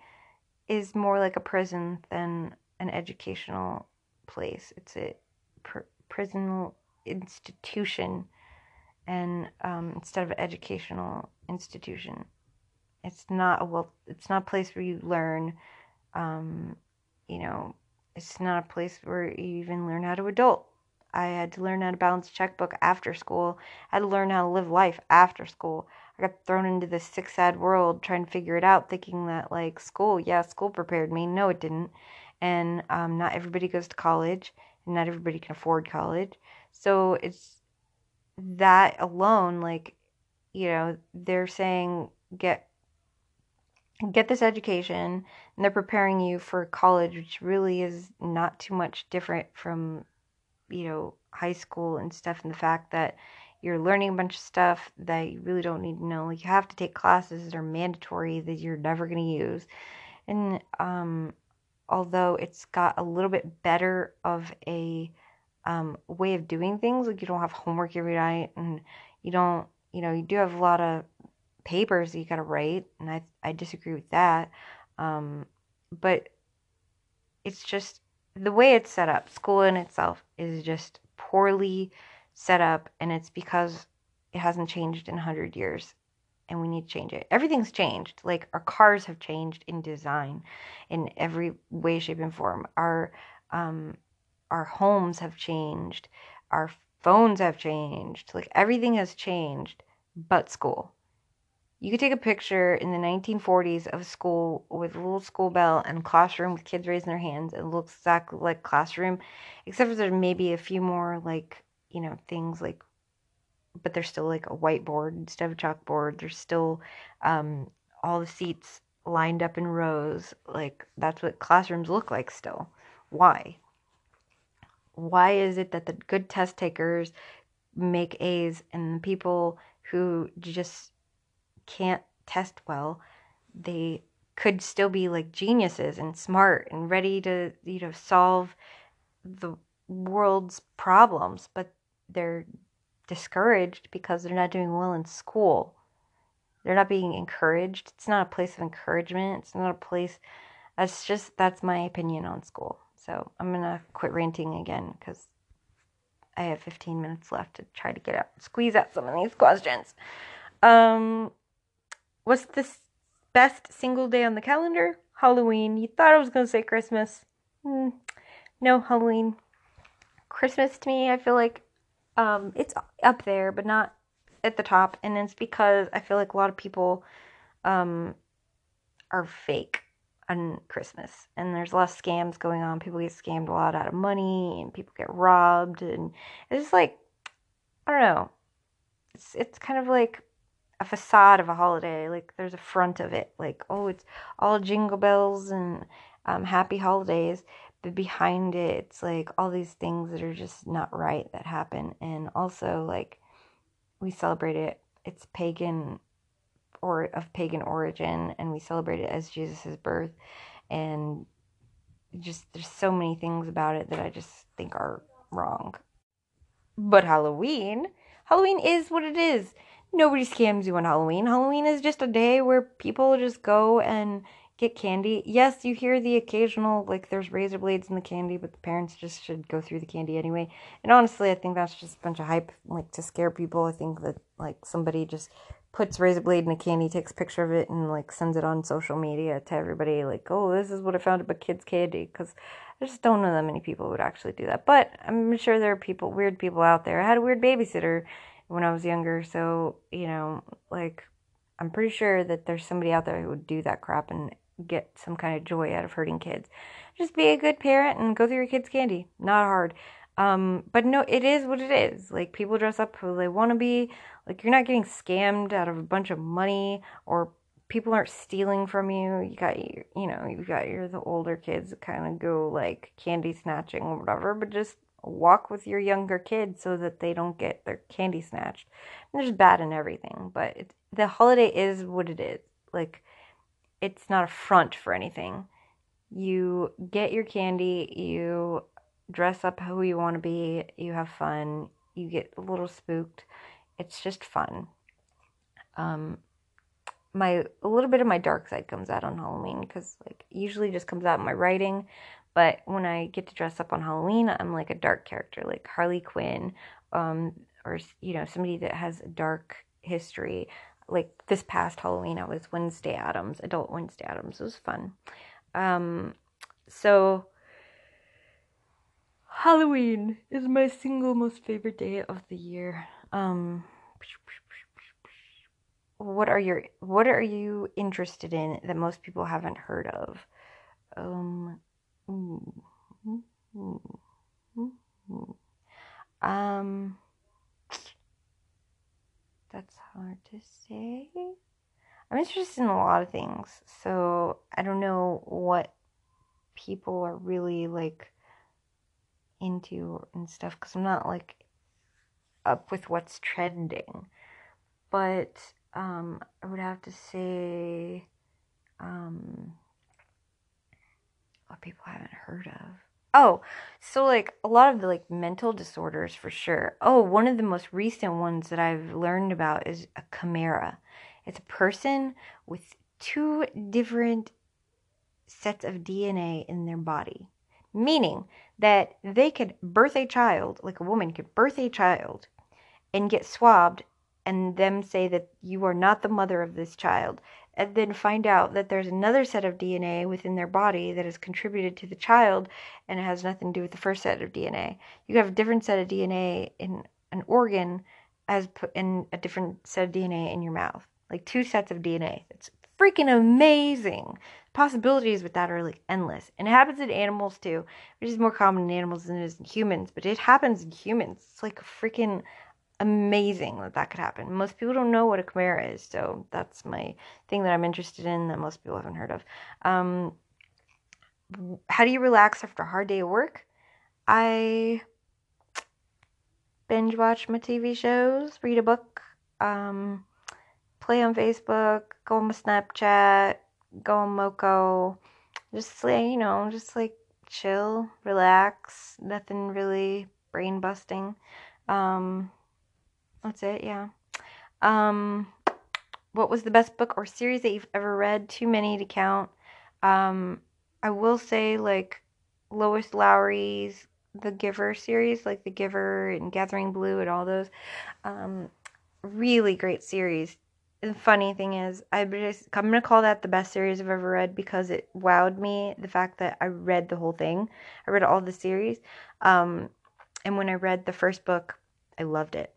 is more like a prison than an educational place. It's a pr- prison institution, and um, instead of an educational institution. It's not a well. It's not a place where you learn. Um, you know, it's not a place where you even learn how to adult. I had to learn how to balance a checkbook after school. I had to learn how to live life after school. I got thrown into this sick, sad world trying to figure it out, thinking that, like, school, yeah, school prepared me. No, it didn't. And um, not everybody goes to college, and not everybody can afford college. So it's that alone, like, you know, they're saying get get this education, and they're preparing you for college, which really is not too much different from, you know, high school and stuff, and the fact that you're learning a bunch of stuff that you really don't need to know. Like, you have to take classes that are mandatory that you're never going to use. And um, although it's got a little bit better of a um, way of doing things, like you don't have homework every night, and you don't, you know, you do have a lot of papers that you got to write, and I I disagree with that. Um, but it's just the way it's set up. School in itself is just poorly set up, and it's because it hasn't changed in one hundred years, and we need to change it. Everything's changed. Like, our cars have changed in design in every way, shape, and form. Our um our homes have changed, our phones have changed. Like, everything has changed but school. You could take a picture in the nineteen forties of school with a little school bell and classroom with kids raising their hands, and it looks exactly like classroom, except for there's maybe a few more, like, you know, things like, but there's still like a whiteboard instead of a chalkboard. There's still um, all the seats lined up in rows. Like, that's what classrooms look like still. Why? Why is it that the good test takers make A's, and the people who just can't test well, they could still be like geniuses and smart and ready to, you know, solve the world's problems, but they're discouraged because they're not doing well in school. They're not being encouraged. It's not a place of encouragement. It's not a place. That's just, that's my opinion on school. So I'm gonna quit ranting again, because I have fifteen minutes left to try to get out, squeeze out some of these questions. Um, what's the best single day on the calendar? Halloween. You thought I was gonna say Christmas. Mm, no, Halloween. Christmas to me, I feel like um, it's up there, but not at the top. And it's because I feel like a lot of people um, are fake. on Christmas, and there's less scams going on. People get scammed a lot out of money, and people get robbed, and it's just like, I don't know. It's it's kind of like a facade of a holiday. Like there's a front of it. Like, oh, it's all jingle bells and um, happy holidays. But behind it, it's like all these things that are just not right that happen. And also, like, we celebrate it. It's pagan or of pagan origin, and we celebrate it as Jesus's birth. And just there's so many things about it that I just think are wrong. But Halloween, Halloween is what it is. Nobody scams you on Halloween. Halloween is just a day where people just go and get candy. Yes, you hear the occasional, like, there's razor blades in the candy, but the parents just should go through the candy anyway. And honestly, I think that's just a bunch of hype, like, to scare people. I think that, like, somebody just puts razor blade in the candy, takes a picture of it, and, like, sends it on social media to everybody, like, oh, this is what I found about kids' candy, because I just don't know that many people would actually do that. But I'm sure there are people, weird people out there. I had a weird babysitter when I was younger, so, you know, like, I'm pretty sure that there's somebody out there who would do that crap and get some kind of joy out of hurting kids. Just be a good parent and go through your kids' candy. Not hard. Um, but no, it is what it is. Like, people dress up who they want to be. Like, you're not getting scammed out of a bunch of money, or people aren't stealing from you. You got, you know, you've got your the older kids that kind of go, like, candy snatching or whatever, but just walk with your younger kids so that they don't get their candy snatched. And there's bad in everything, but it's, the holiday is what it is. Like, it's not a front for anything. You get your candy, you dress up who you want to be, you have fun, you get a little spooked. It's just fun. Um, my a little bit of my dark side comes out on Halloween, because, like, usually just comes out in my writing. But when I get to dress up on Halloween, I'm like a dark character, like Harley Quinn, um, or, you know, somebody that has a dark history. Like, this past Halloween, I was Wednesday Addams, adult Wednesday Addams. It was fun. Um, so Halloween is my single most favorite day of the year. Um, what are your, what are you interested in that most people haven't heard of? Um, um, that's hard to say. I'm interested in a lot of things, so I don't know what people are really, like, into and stuff, because I'm not, like, up with what's trending. But um, I would have to say um, what people haven't heard of. Oh, so, like, a lot of the, like, mental disorders for sure. Oh, one of the most recent ones that I've learned about is a chimera. It's a person with two different sets of D N A in their body, meaning that they could birth a child, like a woman could birth a child and get swabbed, and them say that you are not the mother of this child, and then find out that there's another set of D N A within their body that is contributed to the child, and it has nothing to do with the first set of D N A. You have a different set of D N A in an organ as put in a different set of D N A in your mouth, like two sets of D N A. It's freaking amazing. Possibilities with that are, like, endless. And it happens in animals too, which is more common in animals than it is in humans, but it happens in humans. It's, like, freaking amazing that that could happen. Most people don't know what a chimera is, so that's my thing that I'm interested in that most people haven't heard of. Um, how do you relax after a hard day of work? I binge watch my T V shows, read a book, um, play on Facebook, go on my Snapchat, go on Moco, just, like, you know, just, like, chill, relax, nothing really brain busting. Um, that's it, yeah. Um, what was the best book or series that you've ever read? Too many to count. Um, I will say, like, Lois Lowry's The Giver series, like The Giver and Gathering Blue and all those, um, really great series. The funny thing is, I just, I'm going to call that the best series I've ever read, because it wowed me, the fact that I read the whole thing. I read all the series. Um, and when I read the first book, I loved it.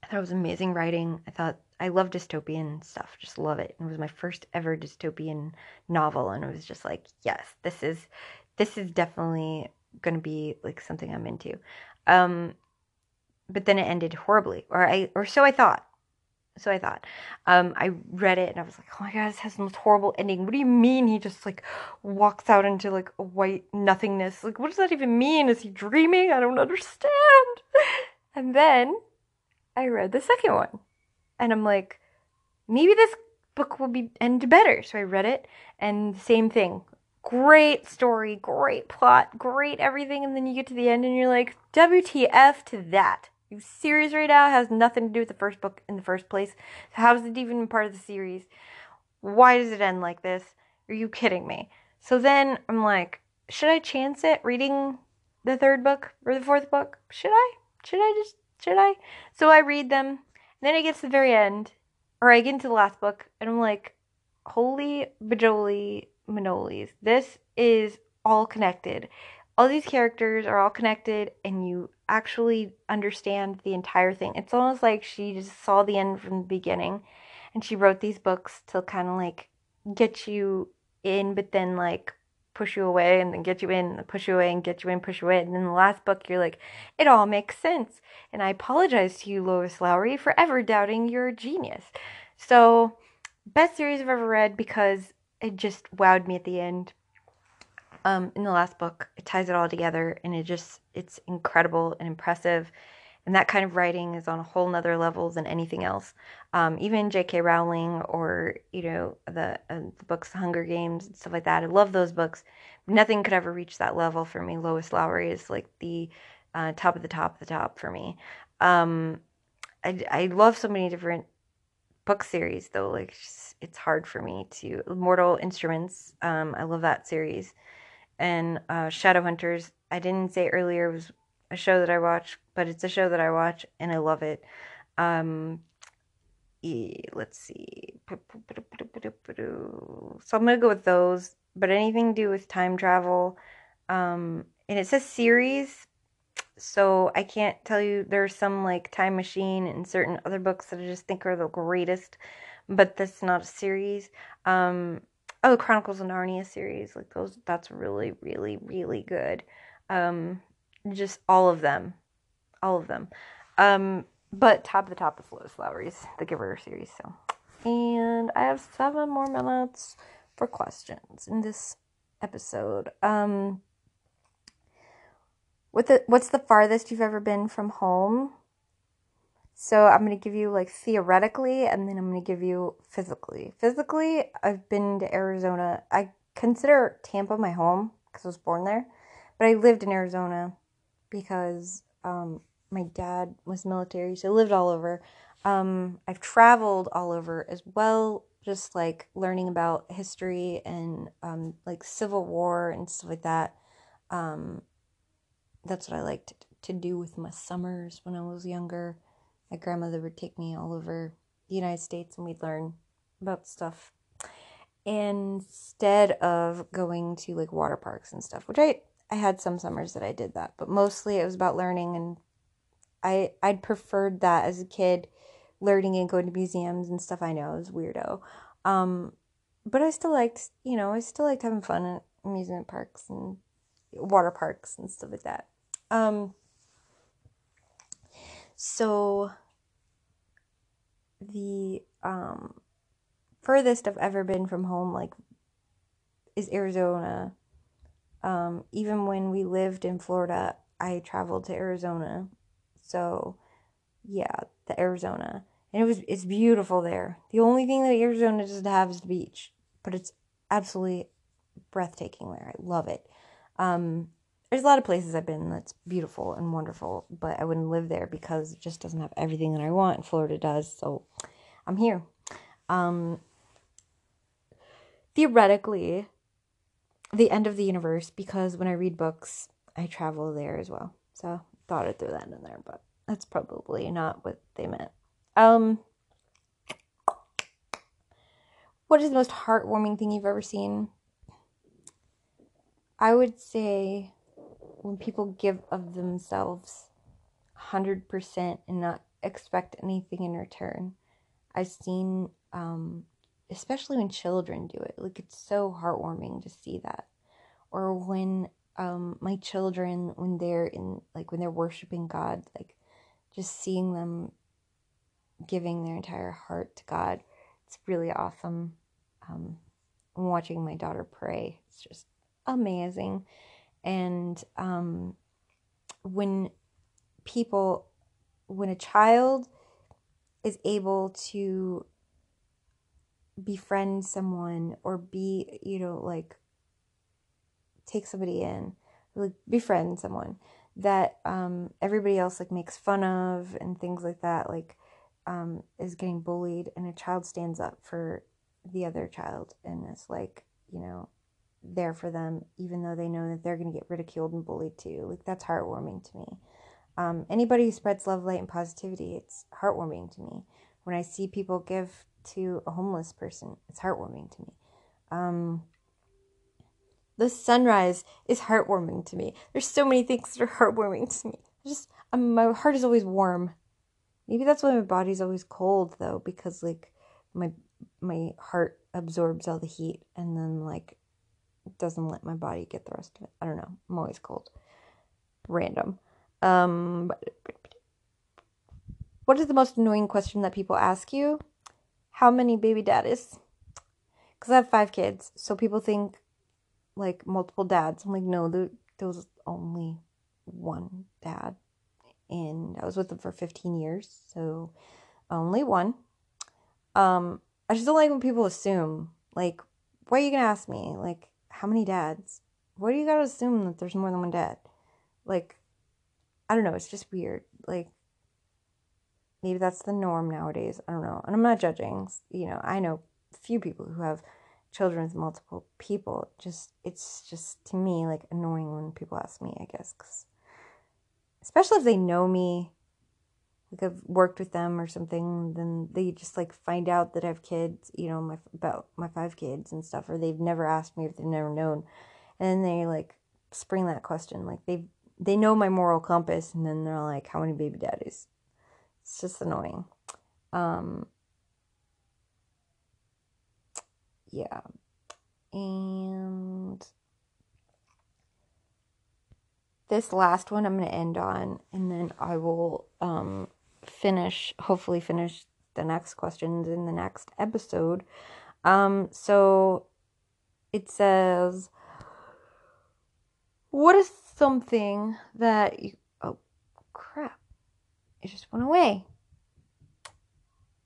I thought it was amazing writing. I thought I love dystopian stuff, just love it. It was my first ever dystopian novel, and it was just like, yes, this is this is definitely going to be like something I'm into. Um, but then it ended horribly, or I or so I thought. So I thought. Um, I read it and I was like, oh my God, this has the most horrible ending. What do you mean he just like walks out into like a white nothingness? Like, what does that even mean? Is he dreaming? I don't understand. And then I read the second one and I'm like, maybe this book will be end better. So I read it and same thing. Great story, great plot, great everything. And then you get to the end and you're like, W T F to that. The series right now has nothing to do with the first book in the first place. So how is it even part of the series? Why does it end like this? Are you kidding me? So then I'm like, should I chance it reading the third book or the fourth book? Should I? Should I just, should I? So I read them. And then I get to the very end, or I get into the last book, and I'm like, holy bajoli manolies. This is all connected. All these characters are all connected, and you actually understand the entire thing. It's almost like she just saw the end from the beginning, and she wrote these books to kind of like get you in, but then like push you away, and then get you in, and push you away, and get you in, push you away. And then the last book, you're like, it all makes sense. And I apologize to you, Lois Lowry, for ever doubting your genius. So, best series I've ever read because it just wowed me at the end. Um, in the last book, it ties it all together, and it just, it's incredible and impressive, and that kind of writing is on a whole nother level than anything else. Um, even J K Rowling or, you know, the, uh, the books, The Hunger Games and stuff like that, I love those books. Nothing could ever reach that level for me. Lois Lowry is like the uh, top of the top of the top for me. Um, I, I love so many different book series, though. Like, it's, it's hard for me to, Mortal Instruments, um, I love that series. And uh, Shadowhunters, I didn't say earlier, was a show that I watch, but it's a show that I watch, and I love it. Um, e, let's see. So I'm going to go with those, but anything to do with time travel. Um, and it says series, so I can't tell you. There's some like Time Machine and certain other books that I just think are the greatest, but that's not a series. Um... Oh, the Chronicles of Narnia series, like those, that's really, really, really good. Um, just all of them, all of them. Um, but top of the top is Lois Lowry's The Giver series. So, and I have seven more minutes for questions in this episode. Um, what the what's the farthest you've ever been from home? So I'm going to give you like theoretically, and then I'm going to give you physically. Physically, I've been to Arizona. I consider Tampa my home because I was born there. But I lived in Arizona because um, my dad was military, so I lived all over. Um, I've traveled all over as well, just like learning about history and um, like Civil War and stuff like that. Um, that's what I liked to do with my summers when I was younger. My grandmother would take me all over the United States and we'd learn about stuff instead of going to like water parks and stuff, which I, I had some summers that I did that, but mostly it was about learning, and I, I'd preferred that as a kid, learning and going to museums and stuff. I know, I was a weirdo. Um, but I still liked, you know, I still liked having fun at amusement parks and water parks and stuff like that. Um, So, the um, furthest I've ever been from home, like, is Arizona. Um, even when we lived in Florida, I traveled to Arizona. So, yeah, the Arizona. And it was it's beautiful there. The only thing that Arizona doesn't have is the beach. But it's absolutely breathtaking there. I love it. Um... There's a lot of places I've been that's beautiful and wonderful, but I wouldn't live there because it just doesn't have everything that I want, and Florida does, so I'm here. Um, theoretically, the end of the universe, because when I read books, I travel there as well. So I thought I'd throw that in there, but that's probably not what they meant. Um, what is the most heartwarming thing you've ever seen? I would say... when people give of themselves one hundred percent and not expect anything in return. I've seen, um, especially when children do it. Like, it's so heartwarming to see that. Or when um, my children, when they're in, like, when they're worshiping God, like, just seeing them giving their entire heart to God, it's really awesome. Um, watching my daughter pray, it's just amazing. And um, when people, when a child is able to befriend someone or be, you know, like, take somebody in, like, befriend someone that um, everybody else, like, makes fun of and things like that, like, um, is getting bullied, and a child stands up for the other child and is, like, you know, there for them, even though they know that they're going to get ridiculed and bullied too. Like, that's heartwarming to me. Um, anybody who spreads love, light, and positivity, it's heartwarming to me. When I see people give to a homeless person, it's heartwarming to me. Um, the sunrise is heartwarming to me. There's so many things that are heartwarming to me. I just, um, my heart is always warm. Maybe that's why my body's always cold, though, because, like, my my heart absorbs all the heat and then, like, doesn't let my body get the rest of it. I don't know. I'm always cold. Random. Um, but, but, but. What is the most annoying question that people ask you? How many baby daddies? Because I have five kids, so people think, like, multiple dads. I'm like, no, there, there was only one dad, and I was with him for fifteen years, so only one. Um, I just don't like when people assume, like, why are you going to ask me, like, how many dads? Why do you got to assume that there's more than one dad? Like, I don't know, it's just weird. Like, maybe that's the norm nowadays. I don't know. And I'm not judging. You know, I know few people who have children with multiple people. Just, it's just, to me, like, annoying when people ask me, I guess. 'Cause especially if they know me, like, I've worked with them or something, then they just, like, find out that I have kids, you know, my about my five kids and stuff, or they've never asked me if they've never known. And then they, like, spring that question. Like, they've They know my moral compass, and then they're like, how many baby daddies? It's just annoying. Um, yeah. And this last one I'm going to end on, and then I will um, finish, hopefully finish the next questions in the next episode. Um, so it says, what is something that you... Oh, crap. It just went away.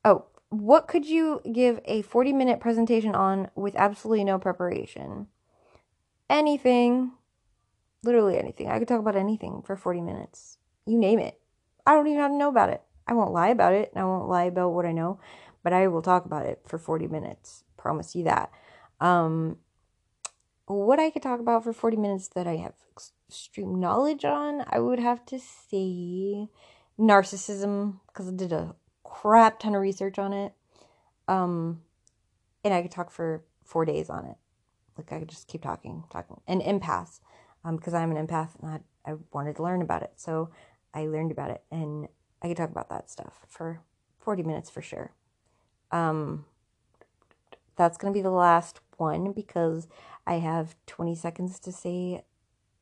Oh, what could you give a forty-minute presentation on with absolutely no preparation? Anything. Literally anything. I could talk about anything for forty minutes. You name it. I don't even have to know about it. I won't lie about it, and I won't lie about what I know, but I will talk about it for forty minutes. Promise you that. Um... What I could talk about for forty minutes that I have extreme knowledge on, I would have to say narcissism, because I did a crap ton of research on it. Um, and I could talk for four days on it. Like, I could just keep talking, talking. And empaths, um, because I'm an empath and I, I wanted to learn about it. So I learned about it, and I could talk about that stuff for forty minutes for sure. Um, that's going to be the last one, because I have twenty seconds to say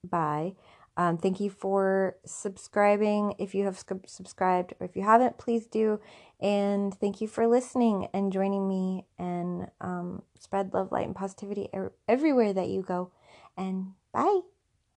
bye. Um, thank you for subscribing. If you have sc- subscribed, or if you haven't, please do. And thank you for listening and joining me, and um, spread love, light, and positivity er- everywhere that you go. And bye.